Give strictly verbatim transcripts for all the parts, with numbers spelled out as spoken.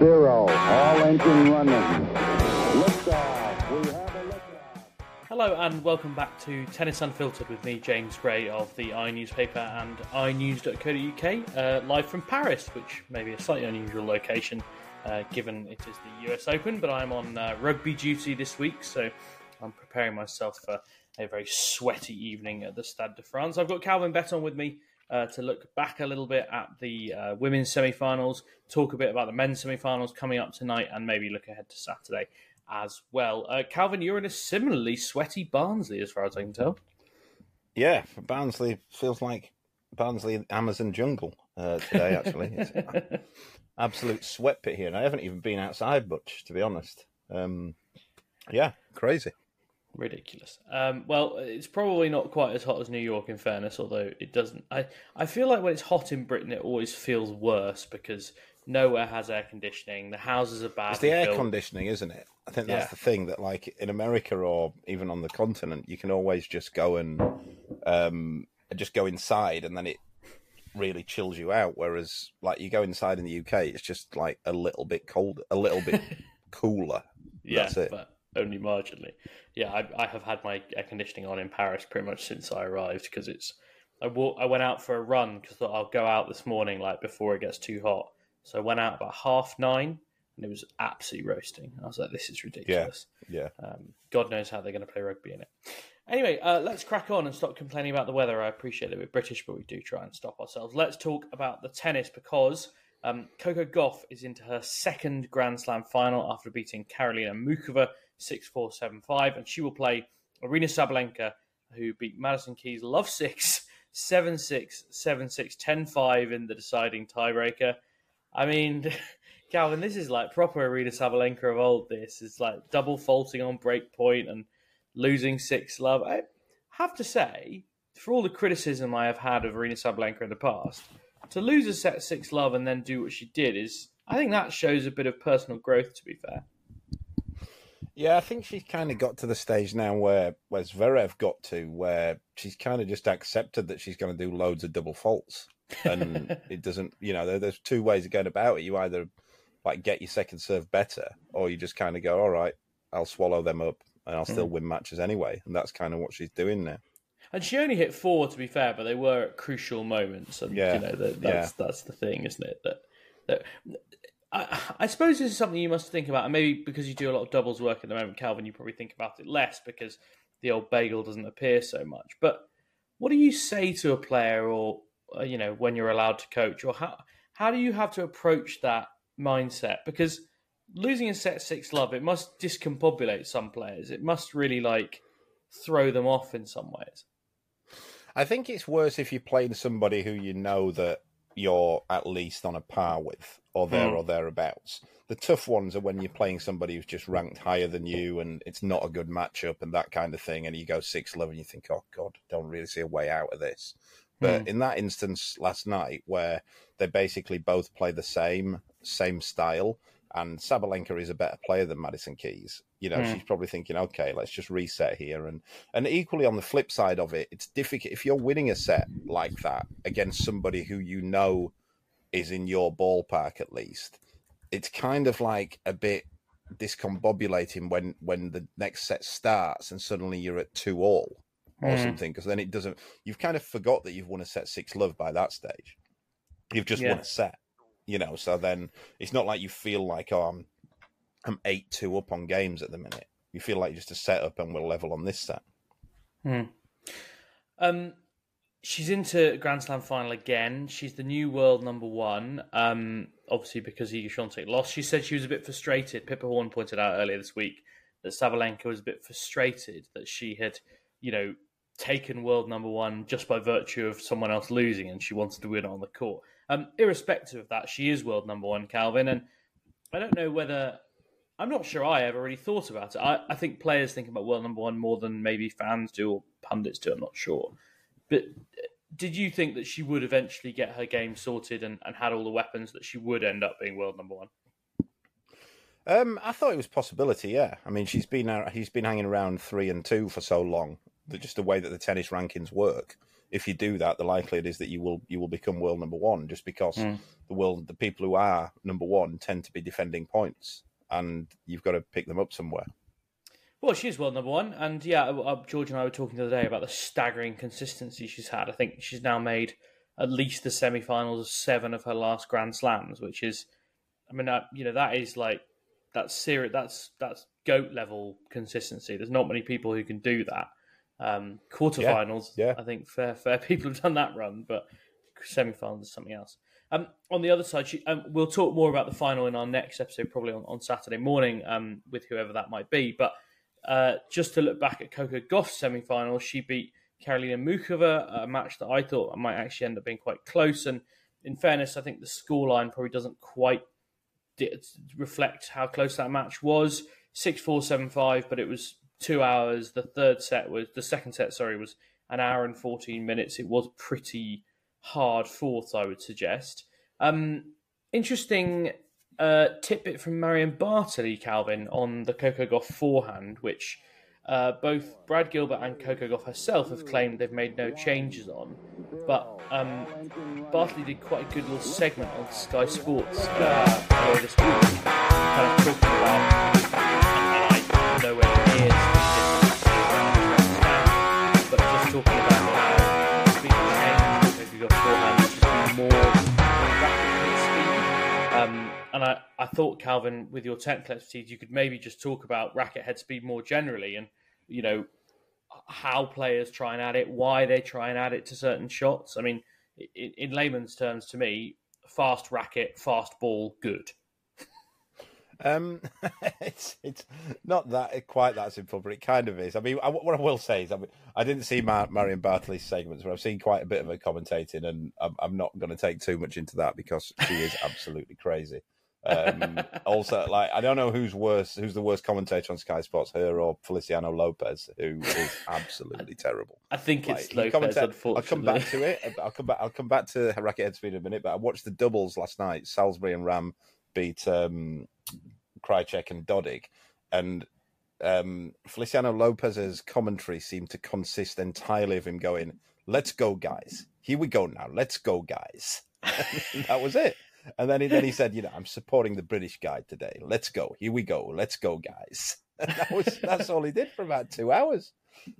Zero. All engine running. Lift off. We have a lift off. Hello and welcome back to Tennis Unfiltered with me, James Gray of the iNewspaper and i news dot co dot uk, uh, live from Paris, which may be a slightly unusual location uh, given it is the U S Open, but I'm on uh, rugby duty this week, so I'm preparing myself for a very sweaty evening at the Stade de France. I've got Calvin Betton with me Uh, to look back a little bit at the uh, women's semi-finals, talk a bit about the men's semi-finals coming up tonight, and maybe look ahead to Saturday as well. Uh, Calvin, you're in a similarly sweaty Barnsley, as far as I can tell. Yeah, Barnsley feels like Barnsley Amazon jungle uh, today, actually. It's an absolute sweat pit here, and I haven't even been outside much, to be honest. Um, yeah, crazy. Ridiculous. Um, well, it's probably not quite as hot as New York, in fairness, although it doesn't. I, I feel like when it's hot in Britain, it always feels worse because nowhere has air conditioning. The houses are bad. It's the air built. Conditioning, isn't it? I think that's yeah. the thing that, like, in America or even on the continent, you can always just go and um, just go inside and then it really chills you out. Whereas, like, you go inside in the U K, it's just, like, a little bit colder, a little bit cooler. Yeah, that's it. But only marginally. Yeah, I, I have had my air conditioning on in Paris pretty much since I arrived because it's. I walk, I went out for a run because I thought I'll go out this morning, like before it gets too hot. So I went out about half nine, and it was absolutely roasting. I was like, "This is ridiculous." Yeah. yeah. Um, God knows how they're going to play rugby in it. Anyway, uh, let's crack on and stop complaining about the weather. I appreciate that we're British, but we do try and stop ourselves. Let's talk about the tennis because um, Coco Gauff is into her second Grand Slam final after beating Karolína Muchová six four, seven five, and she will play Aryna Sabalenka, who beat Madison Keys love six, seven six, seven six, ten five in the deciding tiebreaker. I mean, Calvin, this is like proper Aryna Sabalenka of old. This is like double faulting on break point and losing six love. I have to say, for all the criticism I have had of Aryna Sabalenka in the past, to lose a set six love and then do what she did is, I think that shows a bit of personal growth, to be fair. Yeah, I think she's kind of got to the stage now where, where Zverev got to, where she's kind of just accepted that she's going to do loads of double faults. And it doesn't, you know, there, there's two ways of going about it. You either, like, get your second serve better, or you just kind of go, all right, I'll swallow them up and I'll mm. still win matches anyway. And that's kind of what she's doing now. And she only hit four, to be fair, but they were at crucial moments. And, yeah. you know, that, that's, yeah. that's the thing, isn't it? That, that I, I suppose this is something you must think about, and maybe because you do a lot of doubles work at the moment, Calvin, you probably think about it less because the old bagel doesn't appear so much. But what do you say to a player, or you know, when you're allowed to coach, or how how do you have to approach that mindset? Because losing a set six love, it must discombobulate some players. It must really like throw them off in some ways. I think it's worse if you're playing somebody who you know that you're at least on a par with, or there mm. or thereabouts. The tough ones are when you're playing somebody who's just ranked higher than you and it's not a good matchup and that kind of thing, and you go six love and you think, oh, God, don't really see a way out of this. But mm. in that instance last night, where they basically both play the same, same style, and Sabalenka is a better player than Madison Keys. You know, mm. she's probably thinking, okay, let's just reset here. And and equally on the flip side of it, it's difficult. If you're winning a set like that against somebody who you know is in your ballpark at least, it's kind of like a bit discombobulating when, when the next set starts and suddenly you're at two all or mm. something, because then it doesn't... You've kind of forgot that you've won a set six love by that stage. You've just yeah. won a set. You know, so then it's not like you feel like, oh, I'm, I'm eight two up on games at the minute. You feel like just a set up and we'll level on this set. Hmm. Um, she's into Grand Slam final again. She's the new world number one, um, obviously because Iga Swiatek lost. She said she was a bit frustrated. Pippa Horn pointed out earlier this week that Sabalenka was a bit frustrated that she had, you know, taken world number one just by virtue of someone else losing, and she wanted to win on the court. Um, irrespective of that, she is world number one, Calvin, and I don't know whether... I'm not sure I ever really thought about it. I, I think players think about world number one more than maybe fans do or pundits do, I'm not sure. But did you think that she would eventually get her game sorted and, and had all the weapons that she would end up being world number one? Um, I thought it was a possibility, yeah. I mean, she's been out, he's been hanging around three and two for so long. That just the way that the tennis rankings work. If you do that, the likelihood is that you will you will become world number one, just because mm. the world the people who are number one tend to be defending points, and you've got to pick them up somewhere. Well, she's world number one, and yeah, George and I were talking the other day about the staggering consistency she's had. I think she's now made at least the semi-finals of seven of her last Grand Slams, which is, I mean, that, you know, that is like that's serious. That's that's GOAT level consistency. There's not many people who can do that. Um, quarterfinals, yeah, yeah. I think fair, fair people have done that run, but semifinals is something else. Um, on the other side, she, um, we'll talk more about the final in our next episode, probably on, on Saturday morning, um, with whoever that might be. But uh, just to look back at Coco Gauff's semifinals, she beat Karolína Muchová, a match that I thought might actually end up being quite close. And in fairness, I think the scoreline probably doesn't quite de- reflect how close that match was. six four, seven five, but it was two hours. The third set was the second set. Sorry, was an hour and fourteen minutes. It was pretty hard fought, I would suggest. Um, interesting uh, tidbit from Marion Bartoli, Calvin, on the Coco Gauff forehand, which uh, both Brad Gilbert and Coco Gauff herself have claimed they've made no changes on. But um, Bartoli did quite a good little segment on Sky Sports uh, earlier this week, kind of talking about. And I, I thought, Calvin, with your technical expertise, you could maybe just talk about racket head speed more generally and, you know, how players try and add it, why they try and add it to certain shots. I mean, in, in layman's terms, to me, fast racket, fast ball, good. Um, it's it's not that quite that simple, but it kind of is. I mean, I, what I will say is, I mean, I didn't see Mar- Marion Bartoli's segments, but I've seen quite a bit of her commentating, and I'm, I'm not going to take too much into that because she is absolutely crazy. Um, also, like, I don't know who's worse, who's the worst commentator on Sky Sports, her or Feliciano Lopez, who is absolutely I, terrible. I think like, it's Lopez. Unfortunately, I'll come back to it. I'll come back. I'll come back to racket head speed in a minute. But I watched the doubles last night. Salisbury and Ram beat. Um, Krajicek and Dodig, and um, Feliciano Lopez's commentary seemed to consist entirely of him going, "Let's go, guys! Here we go now! Let's go, guys!" That was it. And then he then he said, "You know, I'm supporting the British guy today. Let's go! Here we go! Let's go, guys!" And that was that's all he did for about two hours.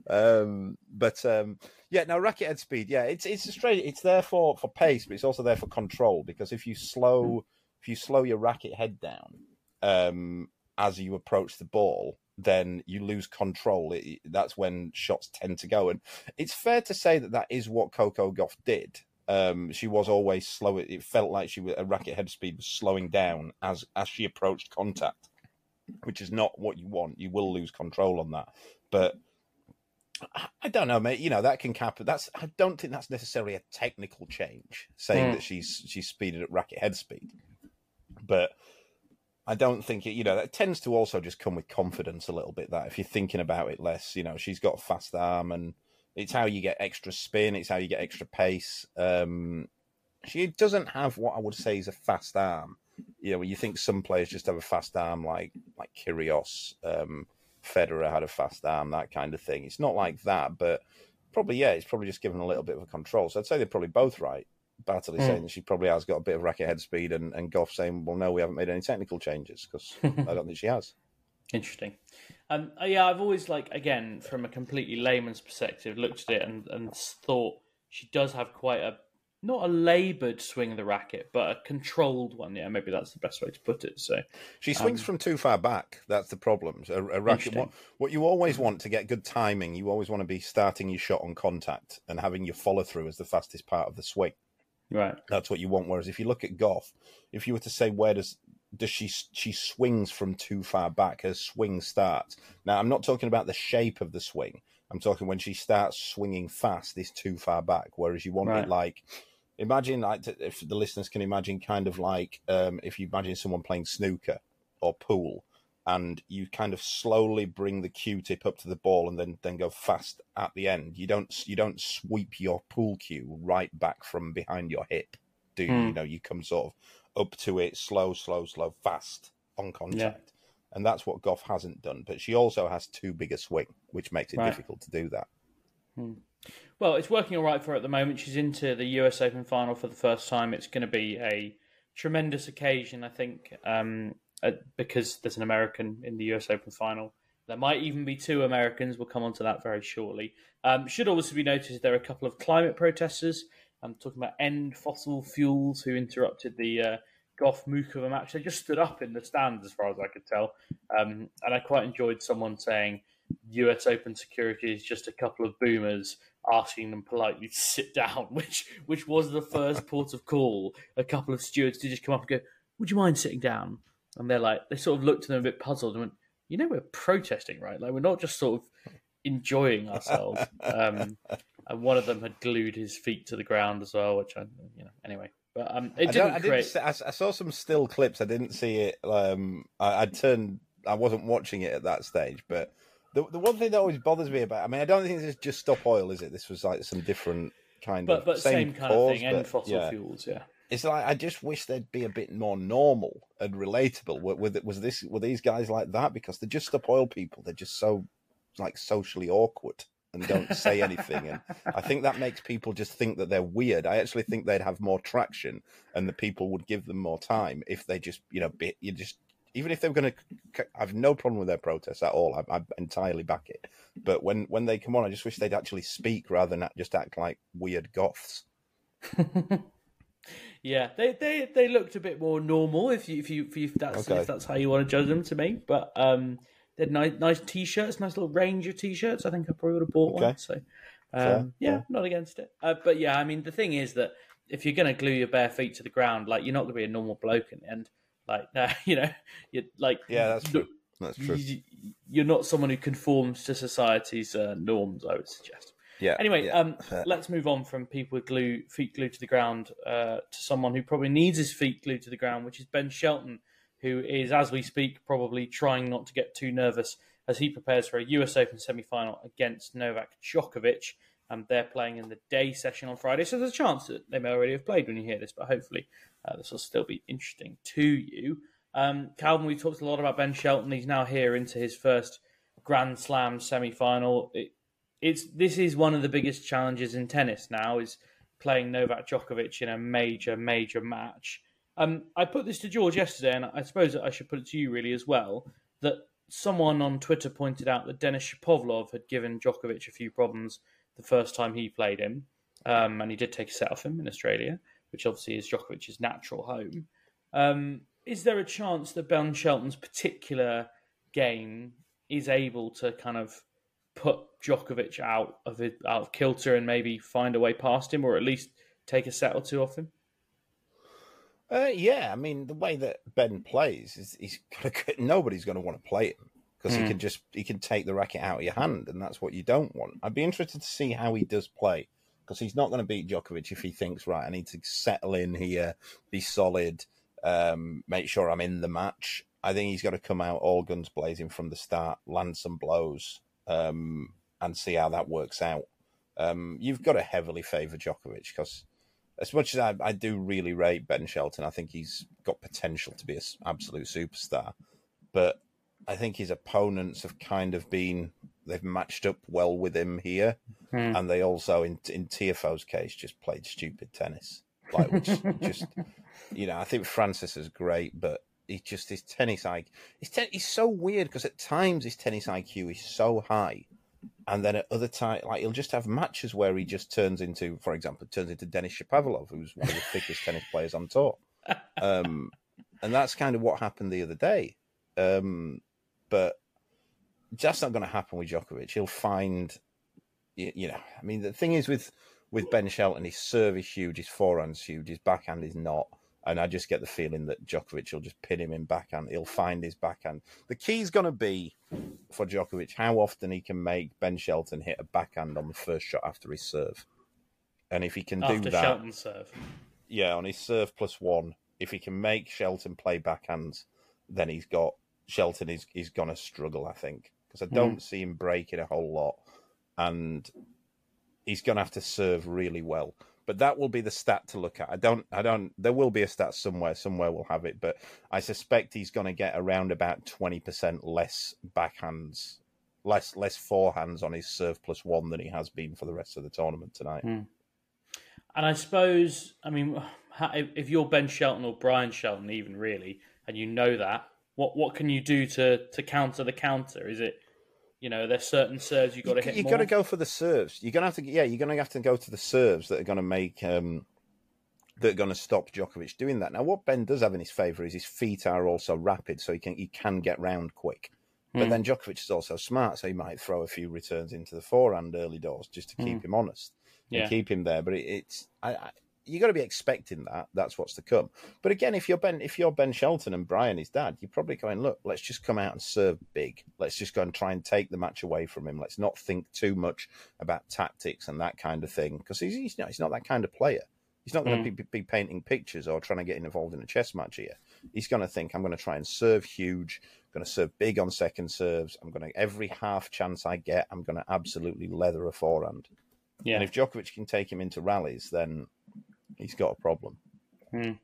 Um, but um, yeah, now racket head speed, yeah, it's it's a strange. It's there for for pace, but it's also there for control, because if you slow if you slow your racket head down. Um, as you approach the ball, then you lose control. It, that's when shots tend to go. And it's fair to say that that is what Coco Gauff did. Um, she was always slow. It felt like she was, a racket head speed was slowing down as, as she approached contact, which is not what you want. You will lose control on that. But I don't know, mate. You know, that can happen. That's, I don't think that's necessarily a technical change, saying mm. that she's she's speeded at racket head speed. But I don't think it, you know, that tends to also just come with confidence a little bit, that if you're thinking about it less, you know, she's got a fast arm, and it's how you get extra spin. It's how you get extra pace. Um, she doesn't have what I would say is a fast arm. You know, when you think some players just have a fast arm, like, like Kyrgios, um, Federer had a fast arm, that kind of thing. It's not like that, but probably, yeah, it's probably just given a little bit of a control. So I'd say they're probably both right. Bartoli mm. saying that she probably has got a bit of racket head speed, and, and Gauff saying, well, no, we haven't made any technical changes, because I don't think she has. Interesting. Um, yeah, I've always, like, again, from a completely layman's perspective, looked at it and, and thought she does have quite a, not a laboured swing of the racket, but a controlled one. Yeah, maybe that's the best way to put it. So she swings um, from too far back. That's the problem. A, a racket, what, what you always want to get good timing, you always want to be starting your shot on contact and having your follow-through as the fastest part of the swing. Right, that's what you want. Whereas if you look at Gauff, if you were to say, where does does she she swings from too far back? Her swing starts. Now, I'm not talking about the shape of the swing. I'm talking when she starts swinging fast, it's too far back. Whereas you want right. it like, imagine, like, if the listeners can imagine, kind of like um, if you imagine someone playing snooker or pool, and you kind of slowly bring the cue tip up to the ball and then, then go fast at the end. You don't you don't sweep your pool cue right back from behind your hip, do you? Mm. You know, you come sort of up to it, slow, slow, slow, fast, on contact. Yeah. And that's what Gauff hasn't done. But she also has too big a swing, which makes it right. difficult to do that. Mm. Well, it's working all right for her at the moment. She's into the U S Open final for the first time. It's going to be a tremendous occasion, I think, um... Uh, because there's an American in the U S Open final. There might even be two Americans. We'll come on to that very shortly. Um, should also be noticed there are a couple of climate protesters. I'm talking about End Fossil Fuels, who interrupted the uh, Gauff Muchová match. They just stood up in the stands, as far as I could tell. Um, and I quite enjoyed someone saying U S Open security is just a couple of boomers asking them politely to sit down, which, which was the first port of call. A couple of stewards did just come up and go, would you mind sitting down? And they're like, they sort of looked at them a bit puzzled and went, you know, we're protesting, right? Like, we're not just sort of enjoying ourselves. Um, and one of them had glued his feet to the ground as well, which I, you know, anyway. But um, it didn't I create... I, didn't, I saw some still clips. I didn't see it. Um, I, I turned, I wasn't watching it at that stage. But the, the one thing that always bothers me about, I mean, I don't think this is just Stop Oil, is it? This was like some different kind but, of... But same, same kind cause, of thing, End Fossil yeah. Fuels, yeah. It's like, I just wish they'd be a bit more normal and relatable. Were, was this, were these guys like that? Because they're just Stop Oil people. They're just so, like, socially awkward and don't say anything. And I think that makes people just think that they're weird. I actually think they'd have more traction, and the people would give them more time if they just, you know, be, you just even if they were going to. I have no problem with their protests at all. I, I entirely back it. But when, when they come on, I just wish they'd actually speak rather than just act like weird goths. Yeah, they, they, they looked a bit more normal if you if you if that's okay. if that's how you want to judge them to me. But um, they had nice nice t-shirts, nice little range of t-shirts. I think I probably would have bought okay. one. So um, Fair. yeah, Fair. not against it. Uh, but yeah, I mean, the thing is that if you're going to glue your bare feet to the ground, like, you're not going to be a normal bloke, and, and like uh, you know, you like yeah, that's true. That's true. You, you're not someone who conforms to society's uh, norms, I would suggest. Yeah. Anyway, yeah. Um, let's move on from people with glue, feet glued to the ground uh, to someone who probably needs his feet glued to the ground, which is Ben Shelton, who is, as we speak, probably trying not to get too nervous as he prepares for a U S Open semi-final against Novak Djokovic. Um, they're playing in the day session on Friday, so there's a chance that they may already have played when you hear this, but hopefully uh, this will still be interesting to you. Um, Calvin, we talked a lot about Ben Shelton. He's now here into his first Grand Slam semi-final. It, It's this is one of the biggest challenges in tennis now, is playing Novak Djokovic in a major, major match. Um, I put this to George yesterday, and I suppose I should put it to you really as well, that someone on Twitter pointed out that Denis Shapovalov had given Djokovic a few problems the first time he played him, um, and he did take a set off him in Australia, which obviously is Djokovic's natural home. Um, is there a chance that Ben Shelton's particular game is able to kind of put Djokovic out of it, out of kilter, and maybe find a way past him, or at least take a set or two off him? Uh, yeah, I mean, the way that Ben plays, is he's gonna, nobody's going to want to play him. because mm. he can just he can take the racket out of your hand, and that's what you don't want. I'd be interested to see how he does play, because he's not going to beat Djokovic if he thinks, right, I need to settle in here, be solid, um, make sure I'm in the match. I think he's got to come out all guns blazing from the start, land some blows, um, and see how that works out. Um, you've got to heavily favour Djokovic, because as much as I, I do really rate Ben Shelton, I think he's got potential to be an absolute superstar. But I think his opponents have kind of been, they've matched up well with him here. Mm. And they also, in, in Tiafoe's case, just played stupid tennis. Like, which just, you know, I think Francis is great, but he just, his tennis I Q, his ten, he's so weird, because at times his tennis I Q is so high. And then at other times, like, he'll just have matches where he just turns into, for example, turns into Denis Shapovalov, who's one of the thickest tennis players on tour. Um, and that's kind of what happened the other day. Um, but that's not going to happen with Djokovic. He'll find, you, you know, I mean, the thing is with, with Ben Shelton, his serve is huge, his forehand's huge, his backhand is not. And I just get the feeling that Djokovic will just pin him in backhand. He'll find his backhand. The key's going to be for Djokovic how often he can make Ben Shelton hit a backhand on the first shot after his serve. And if he can after do that... After Shelton's serve. Yeah, on his serve plus one. If he can make Shelton play backhands, then he's got... Shelton is, is going to struggle, I think. Because I don't mm. see him breaking a whole lot. And he's going to have to serve really well. But that will be the stat to look at. I don't, I don't, there will be a stat somewhere, somewhere we'll have it, but I suspect he's going to get around about twenty percent less backhands, less, less forehands on his serve plus one than he has been for the rest of the tournament tonight. Mm. And I suppose, I mean, if you're Ben Shelton or Brian Shelton, even really, and you know that, what, what can you do to, to counter the counter? Is it, you know, there's certain serves you've got to hit. You've got to go for the serves. You're gonna have to, yeah. You're gonna have to go to the serves that are gonna make, um, that are gonna stop Djokovic doing that. Now, what Ben does have in his favour is his feet are also rapid, so he can he can get round quick. Mm. But then Djokovic is also smart, so he might throw a few returns into the forehand early doors just to keep mm. him honest and yeah. keep him there. But it, it's I, I, you got to be expecting that. That's what's to come. But again, if you're Ben, if you're Ben Shelton and Brian, his dad, you're probably going, look, let's just come out and serve big. Let's just go and try and take the match away from him. Let's not think too much about tactics and that kind of thing. Because he's, he's, not, he's not that kind of player. He's not going to mm. be, be painting pictures or trying to get involved in a chess match here. He's going to think, I'm going to try and serve huge. I'm going to serve big on second serves. I'm going to, every half chance I get, I'm going to absolutely leather a forehand. Yeah. And if Djokovic can take him into rallies, then he's got a problem. Mm.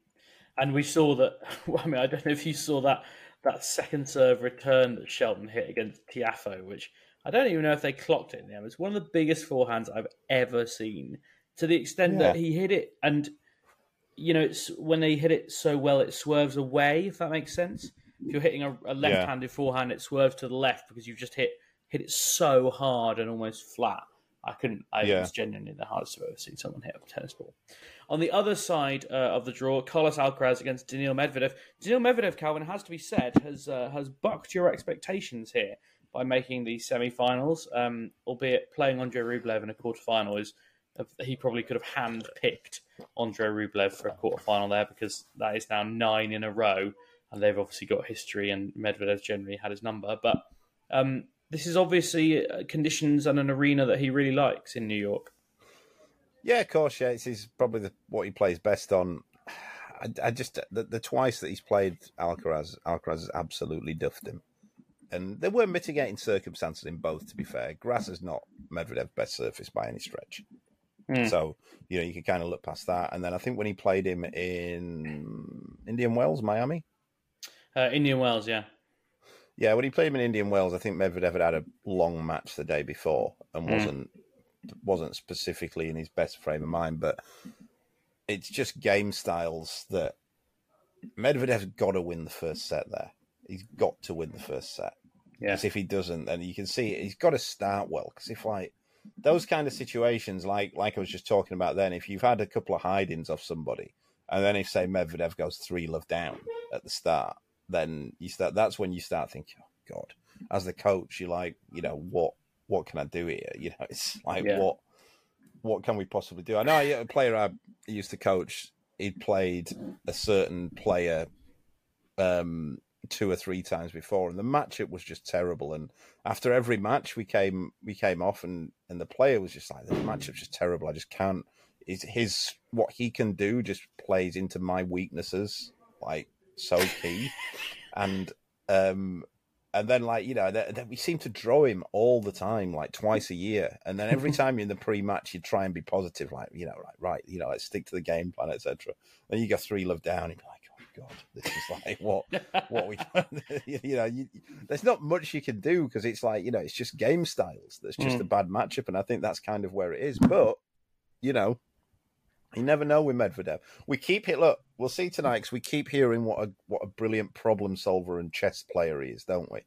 And we saw that, well, I mean, I don't know if you saw that that second serve return that Shelton hit against Tiafoe, which I don't even know if they clocked it in the end. It's one of the biggest forehands I've ever seen, to the extent yeah. that he hit it. And, you know, it's when they hit it so well, it swerves away, if that makes sense. If you're hitting a, a left-handed yeah. forehand, it swerves to the left because you've just hit hit it so hard and almost flat. I couldn't. I yeah. was genuinely the hardest I've ever seen someone hit a tennis ball. On the other side uh, of the draw, Carlos Alcaraz against Daniil Medvedev. Daniil Medvedev, Calvin, has to be said, has uh, has bucked your expectations here by making the semi-finals. Um, albeit playing Andrei Rublev in a quarterfinal is, uh, he probably could have hand-picked Andrei Rublev for a quarterfinal there, because that is now nine in a row, and they've obviously got history, and Medvedev generally had his number, but. Um, This is obviously conditions and an arena that he really likes in New York. Yeah, of course. Yeah, this is probably the, what he plays best on. I, I just the, the twice that he's played Alcaraz, Alcaraz has absolutely duffed him, and there were mitigating circumstances in both. To be fair, grass is not Medvedev's best surface by any stretch, mm. so you know you can kind of look past that. And then I think when he played him in Indian Wells, Miami, uh, Indian Wells, yeah. Yeah, when he played him in Indian Wells, I think Medvedev had had a long match the day before and wasn't mm. wasn't specifically in his best frame of mind. But it's just game styles that Medvedev's got to win the first set there. He's got to win the first set. Yeah. Because if he doesn't, then you can see he's got to start well. Because if like those kind of situations, like like I was just talking about then, if you've had a couple of hide-ins off somebody, and then if, say, Medvedev goes three love down at the start, then you start. That's when you start thinking, oh God, as the coach, you're like, you know, what, what can I do here? You know, it's like, yeah. what, what can we possibly do? I know a player I used to coach, he'd played a certain player um, two or three times before, and the matchup was just terrible. And after every match, we came we came off, and, and the player was just like, "The matchup's just terrible. I just can't." Is his what he can do just plays into my weaknesses, like so key, and um, and then like you know that th- we seem to draw him all the time, like twice a year, and then every time you're in the pre-match, you try and be positive, like you know, like right, you know, let's stick to the game plan, et cetera. Then you go three love down, and you're like, God, this is like what what we can, you know. You, there's not much you can do because it's like you know, it's just game styles. That's just mm. a bad matchup, and I think that's kind of where it is. But you know, you never know with Medvedev. We keep it. Look, we'll see tonight because we keep hearing what a what a brilliant problem solver and chess player he is, don't we?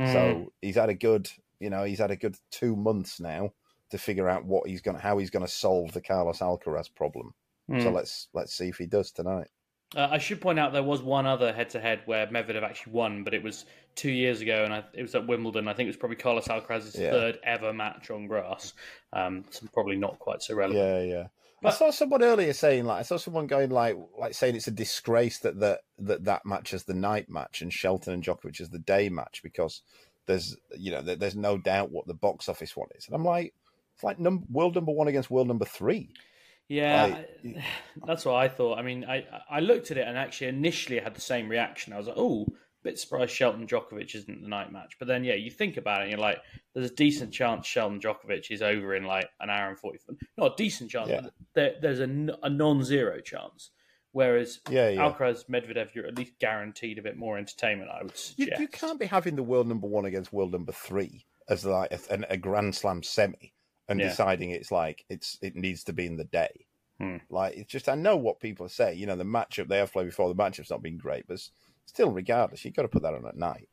Mm. So he's had a good, you know, he's had a good two months now to figure out what he's going, how he's going to solve the Carlos Alcaraz problem. Mm. So let's let's see if he does tonight. Uh, I should point out there was one other head-to-head where Medvedev actually won, but it was two years ago, and I, it was at Wimbledon. I think it was probably Carlos Alcaraz's yeah. third ever match on grass. Um, so probably not quite so relevant. Yeah, yeah. But I saw someone earlier saying, like, I saw someone going, like, like saying it's a disgrace that the, that that match is the night match and Shelton and Djokovic is the day match because there's, you know, there's no doubt what the box office one is. And I'm like, it's like num- world number one against world number three. Yeah, I, that's what I thought. I mean, I, I looked at it and actually initially I had the same reaction. I was like, oh, a bit surprised Shelton Djokovic isn't the night match. But then, yeah, you think about it and you're like, there's a decent chance Shelton Djokovic is over in like an hour and forty-five. Not a decent chance, yeah. but there, there's a, a non-zero chance. Whereas yeah, yeah. Alcaraz, Medvedev, you're at least guaranteed a bit more entertainment, I would suggest. You, you can't be having the world number one against world number three as like a, a Grand Slam semi. And yeah. deciding it's like it's it needs to be in the day, hmm. like it's just I know what people say. You know the matchup they have played before the matchup's not been great, but still, regardless, you've got to put that on at night.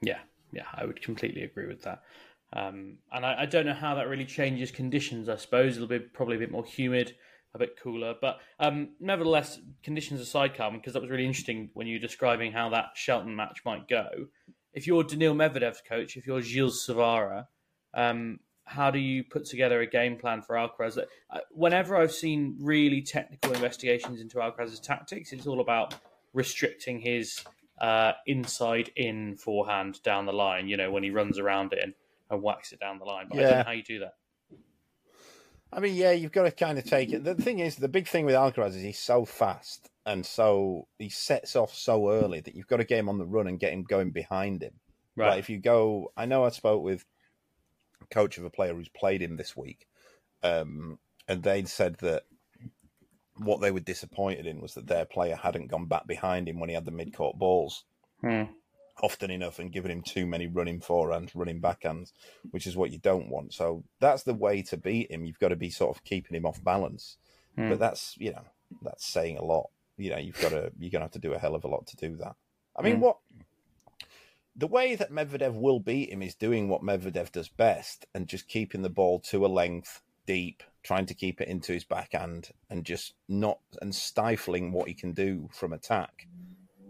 Yeah, yeah, I would completely agree with that. Um, and I, I don't know how that really changes conditions. I suppose it'll be probably a bit more humid, a bit cooler, but um, nevertheless, conditions aside, Carmen, because that was really interesting when you were describing how that Shelton match might go. If you're Daniil Medvedev's coach, if you're Gilles Savara, um. How do you put together a game plan for Alcaraz? Whenever I've seen really technical investigations into Alcaraz's tactics, it's all about restricting his uh, inside-in forehand down the line, you know, when he runs around it and, and whacks it down the line. But yeah. I don't know how you do that. I mean, yeah, you've got to kind of take it. The thing is, the big thing with Alcaraz is he's so fast and so he sets off so early that you've got to get him on the run and get him going behind him. Right. Like if you go... I know I spoke with... coach of a player who's played him this week, um, and they'd said that what they were disappointed in was that their player hadn't gone back behind him when he had the mid-court balls hmm. often enough and given him too many running forehands, running backhands, which is what you don't want. So that's the way to beat him. You've got to be sort of keeping him off balance. Hmm. But that's, you know, that's saying a lot. You know, you've got to, you're going to have to do a hell of a lot to do that. I mean, hmm. what... The way that Medvedev will beat him is doing what Medvedev does best and just keeping the ball to a length, deep, trying to keep it into his backhand and just not and stifling what he can do from attack.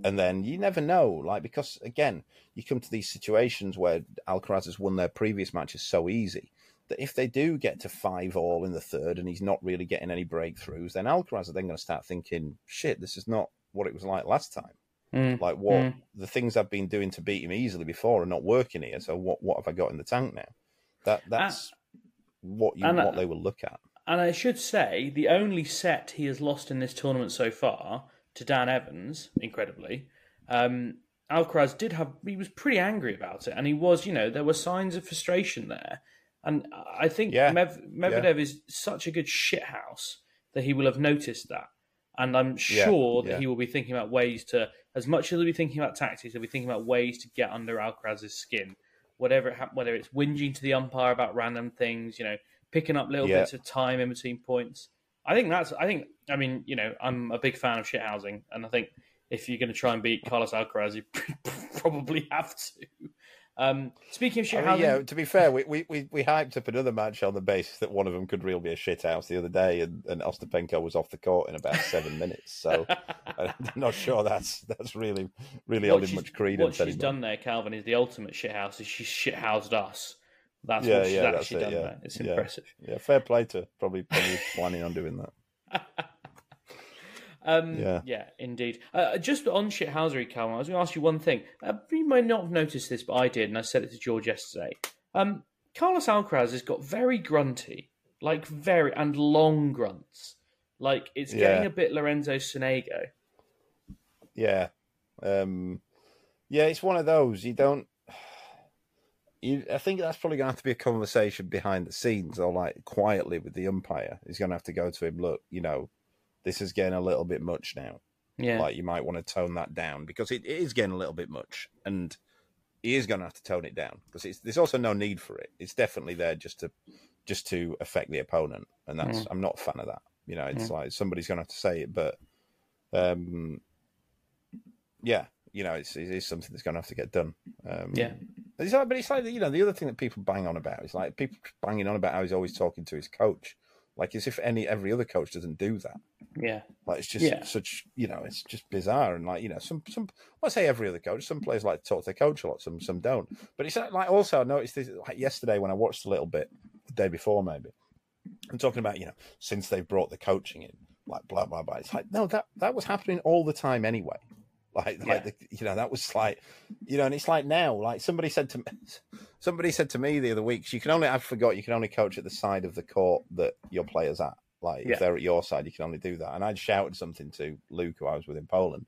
And then you never know, like because, again, you come to these situations where Alcaraz has won their previous matches so easy that if they do get to five all in the third and he's not really getting any breakthroughs, then Alcaraz are then going to start thinking, shit, this is not what it was like last time. Mm, like what mm. the things I've been doing to beat him easily before are not working here. So what, what have I got in the tank now? That that's and, what you what I, they will look at. And I should say the only set he has lost in this tournament so far to Dan Evans, incredibly, um, Alcaraz did have. He was pretty angry about it, and he was. You know, there were signs of frustration there, and I think yeah, Mev, Medvedev yeah. is such a good shithouse that he will have noticed that. And I'm sure yeah, that yeah. he will be thinking about ways to, as much as he'll be thinking about tactics, he'll be thinking about ways to get under Alcaraz's skin. Whatever, it ha- whether it's whinging to the umpire about random things, you know, picking up little yeah. bits of time in between points. I think that's. I think. I mean, you know, I'm a big fan of shithousing, and I think if you're going to try and beat Carlos Alcaraz, you probably have to. Um, speaking of shithousing, I mean, yeah. To be fair, we, we we we hyped up another match on the basis that one of them could really be a shithouse the other day, and, and Ostapenko was off the court in about seven minutes. So I'm not sure that's that's really really holding much credence. What she's done there, Calvin, is the ultimate shithouse. Is she's shithoused us? That's yeah, what she's yeah, actually done. It, yeah. There, it's impressive. Yeah, yeah, fair play to her. Probably probably planning on doing that. Um, yeah. yeah, indeed. Uh, just on shithousery, Calvin, I was going to ask you one thing. Uh, you might not have noticed this, but I did, and I said it to George yesterday. Um, Carlos Alcaraz has got very grunty, like very, and long grunts. Like, it's yeah. getting a bit Lorenzo Sonego. Yeah. Um, yeah, it's one of those. You don't... You, I think that's probably going to have to be a conversation behind the scenes, or like quietly with the umpire. He's going to have to go to him, look, you know, this is getting a little bit much now. Yeah. Like, you might want to tone that down, because it, it is getting a little bit much, and he is going to have to tone it down, because it's, there's also no need for it. It's definitely there just to just to affect the opponent, and that's mm. I'm not a fan of that. You know, it's mm. like somebody's going to have to say it, but um, yeah. You know, it's, it's something that's going to have to get done. Um, yeah. It's like, but it's like, you know, the other thing that people bang on about is like people banging on about how he's always talking to his coach. Like, as if any every other coach doesn't do that. Yeah. Like, it's just yeah. such, you know, it's just bizarre. And like, you know, some, some, well, I say every other coach, some players like to talk to their coach a lot, some some don't. But it's like, like also, I noticed this like yesterday when I watched a little bit, the day before maybe. I'm talking about, you know, since they've brought the coaching in, like blah, blah, blah. It's like, no, that, that was happening all the time anyway. Like, yeah. like the, you know, that was like, you know, and it's like now, like somebody said to me, somebody said to me the other week, you can only, I forgot, you can only coach at the side of the court that your player's at. Like, yeah. if they're at your side, you can only do that. And I'd shouted something to Luke, who I was with in Poland,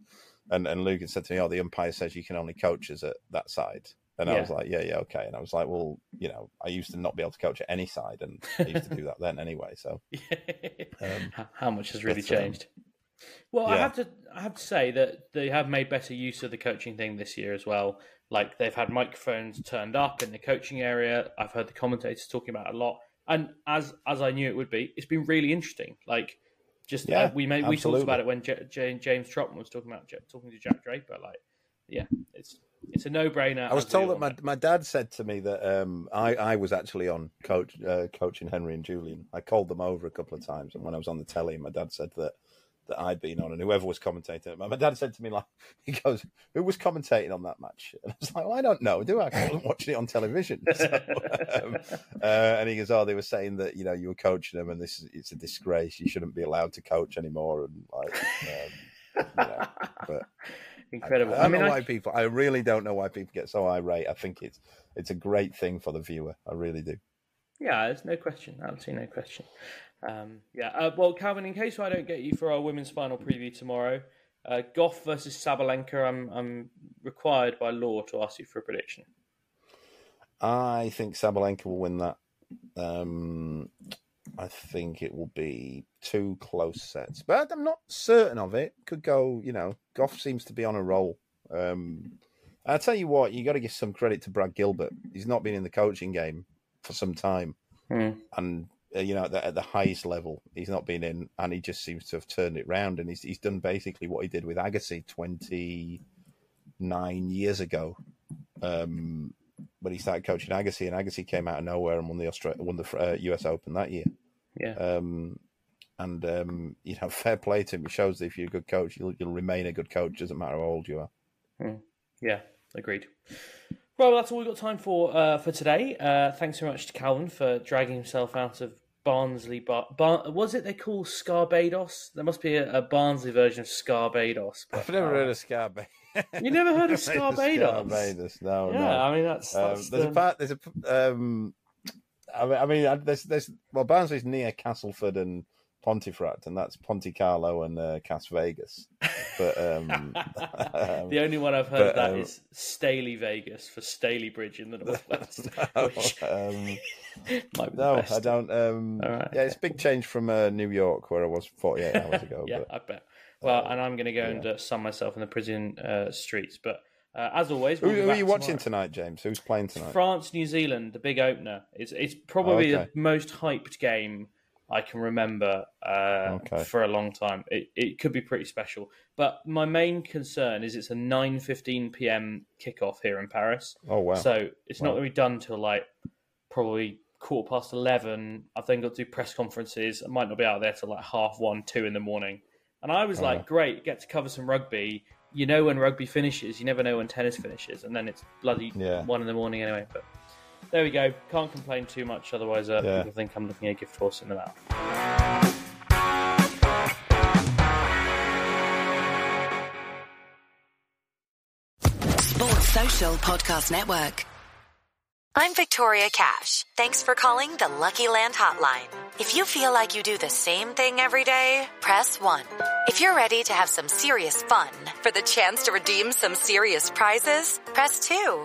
and, and Luke had said to me, oh, the umpire says you can only coach us at that side. And yeah. I was like, yeah, yeah, okay. And I was like, well, you know, I used to not be able to coach at any side, and I used to do that then anyway. So, um, how much has really changed? Um, Well, yeah. I have to I have to say that they have made better use of the coaching thing this year as well. Like, they've had microphones turned up in the coaching area. I've heard the commentators talking about it a lot. And as as I knew it would be, it's been really interesting. Like, just yeah, uh, we made, we talked about it when J- J- James Trotman was talking about talking to Jack Draper. Like, yeah, it's it's a no-brainer. I was told that my, my dad said to me that um, I, I was actually on coach uh, coaching Henry and Julian. I called them over a couple of times, and when I was on the telly, my dad said that that I'd been on, and whoever was commentating. My dad said to me, like, he goes, who was commentating on that match? And I was like, well, I don't know, do I? I wasn't watching it on television. So, um, uh, and he goes, oh, they were saying that, you know, you were coaching them, and this is, it's a disgrace. You shouldn't be allowed to coach anymore. And like, um, you know, but incredible. I, I don't I mean, know I... why people, I really don't know why people get so irate. I think it's, it's a great thing for the viewer. I really do. Yeah, there's no question. Absolutely no question. Um, yeah, uh, well, Calvin, in case I don't get you for our women's final preview tomorrow, uh, Gauff versus Sabalenka, I'm, I'm required by law to ask you for a prediction. I think Sabalenka will win that. Um, I think it will be two close sets, but I'm not certain of it. Could go, you know, Gauff seems to be on a roll. Um, I'll tell you what, you got to give some credit to Brad Gilbert. He's not been in the coaching game for some time. Mm. And you know, at the, at the highest level, he's not been in, and he just seems to have turned it round. And he's he's done basically what he did with Agassi twenty-nine years ago, um, when he started coaching Agassi, and Agassi came out of nowhere and won the Austra- won the uh, U S Open that year. Yeah. Um, and um, you know, fair play to him. It shows that if you're a good coach, you'll, you'll remain a good coach. Doesn't matter how old you are. Hmm. Yeah, agreed. Well, that's all we've got time for uh, for today. Uh, thanks so much to Calvin for dragging himself out of Barnsley. Bar- Bar- was it they call Scarbados? There must be a, a Barnsley version of Scarbados. I've never uh, heard of Scarbados. You never heard of Scarbados? Scarbados, no, yeah, no. Yeah, I mean that's. that's um, there's the... a part. There's a. Um, I mean, I mean, there's there's well, Barnsley's near Castleford and Pontefract, and that's Ponte Carlo and uh, Cas Vegas. But um, the only one I've heard but, of that um, is Staley Vegas for Staley Bridge in the northwest. No, which... um, no I don't. Um, All right, yeah, okay. It's a big change from uh, New York, where I was forty-eight hours ago. Yeah, but, I bet. Well, uh, and I'm going to go yeah. and uh, sun myself in the prison uh, streets. But uh, as always, we'll who, who are you tomorrow. watching tonight, James? Who's playing tonight? France, New Zealand, the big opener. It's it's probably oh, okay. the most hyped game I can remember uh, okay. for a long time. It it could be pretty special. But my main concern is it's a nine fifteen p.m. kickoff here in Paris. Oh, wow. So it's wow. not going to be done till like probably quarter past eleven. I've then got to do press conferences. I might not be out there till like half one, two in the morning. And I was oh, like, wow. great, get to cover some rugby. You know when rugby finishes. You never know when tennis finishes. And then it's bloody yeah. one in the morning anyway, but... There we go. Can't complain too much, otherwise uh, yeah. people think I'm looking at a gift horse in the mouth. Social Podcast Network. I'm Victoria Cash. Thanks for calling the Lucky Land Hotline. If you feel like you do the same thing every day, press one. If you're ready to have some serious fun for the chance to redeem some serious prizes, press two.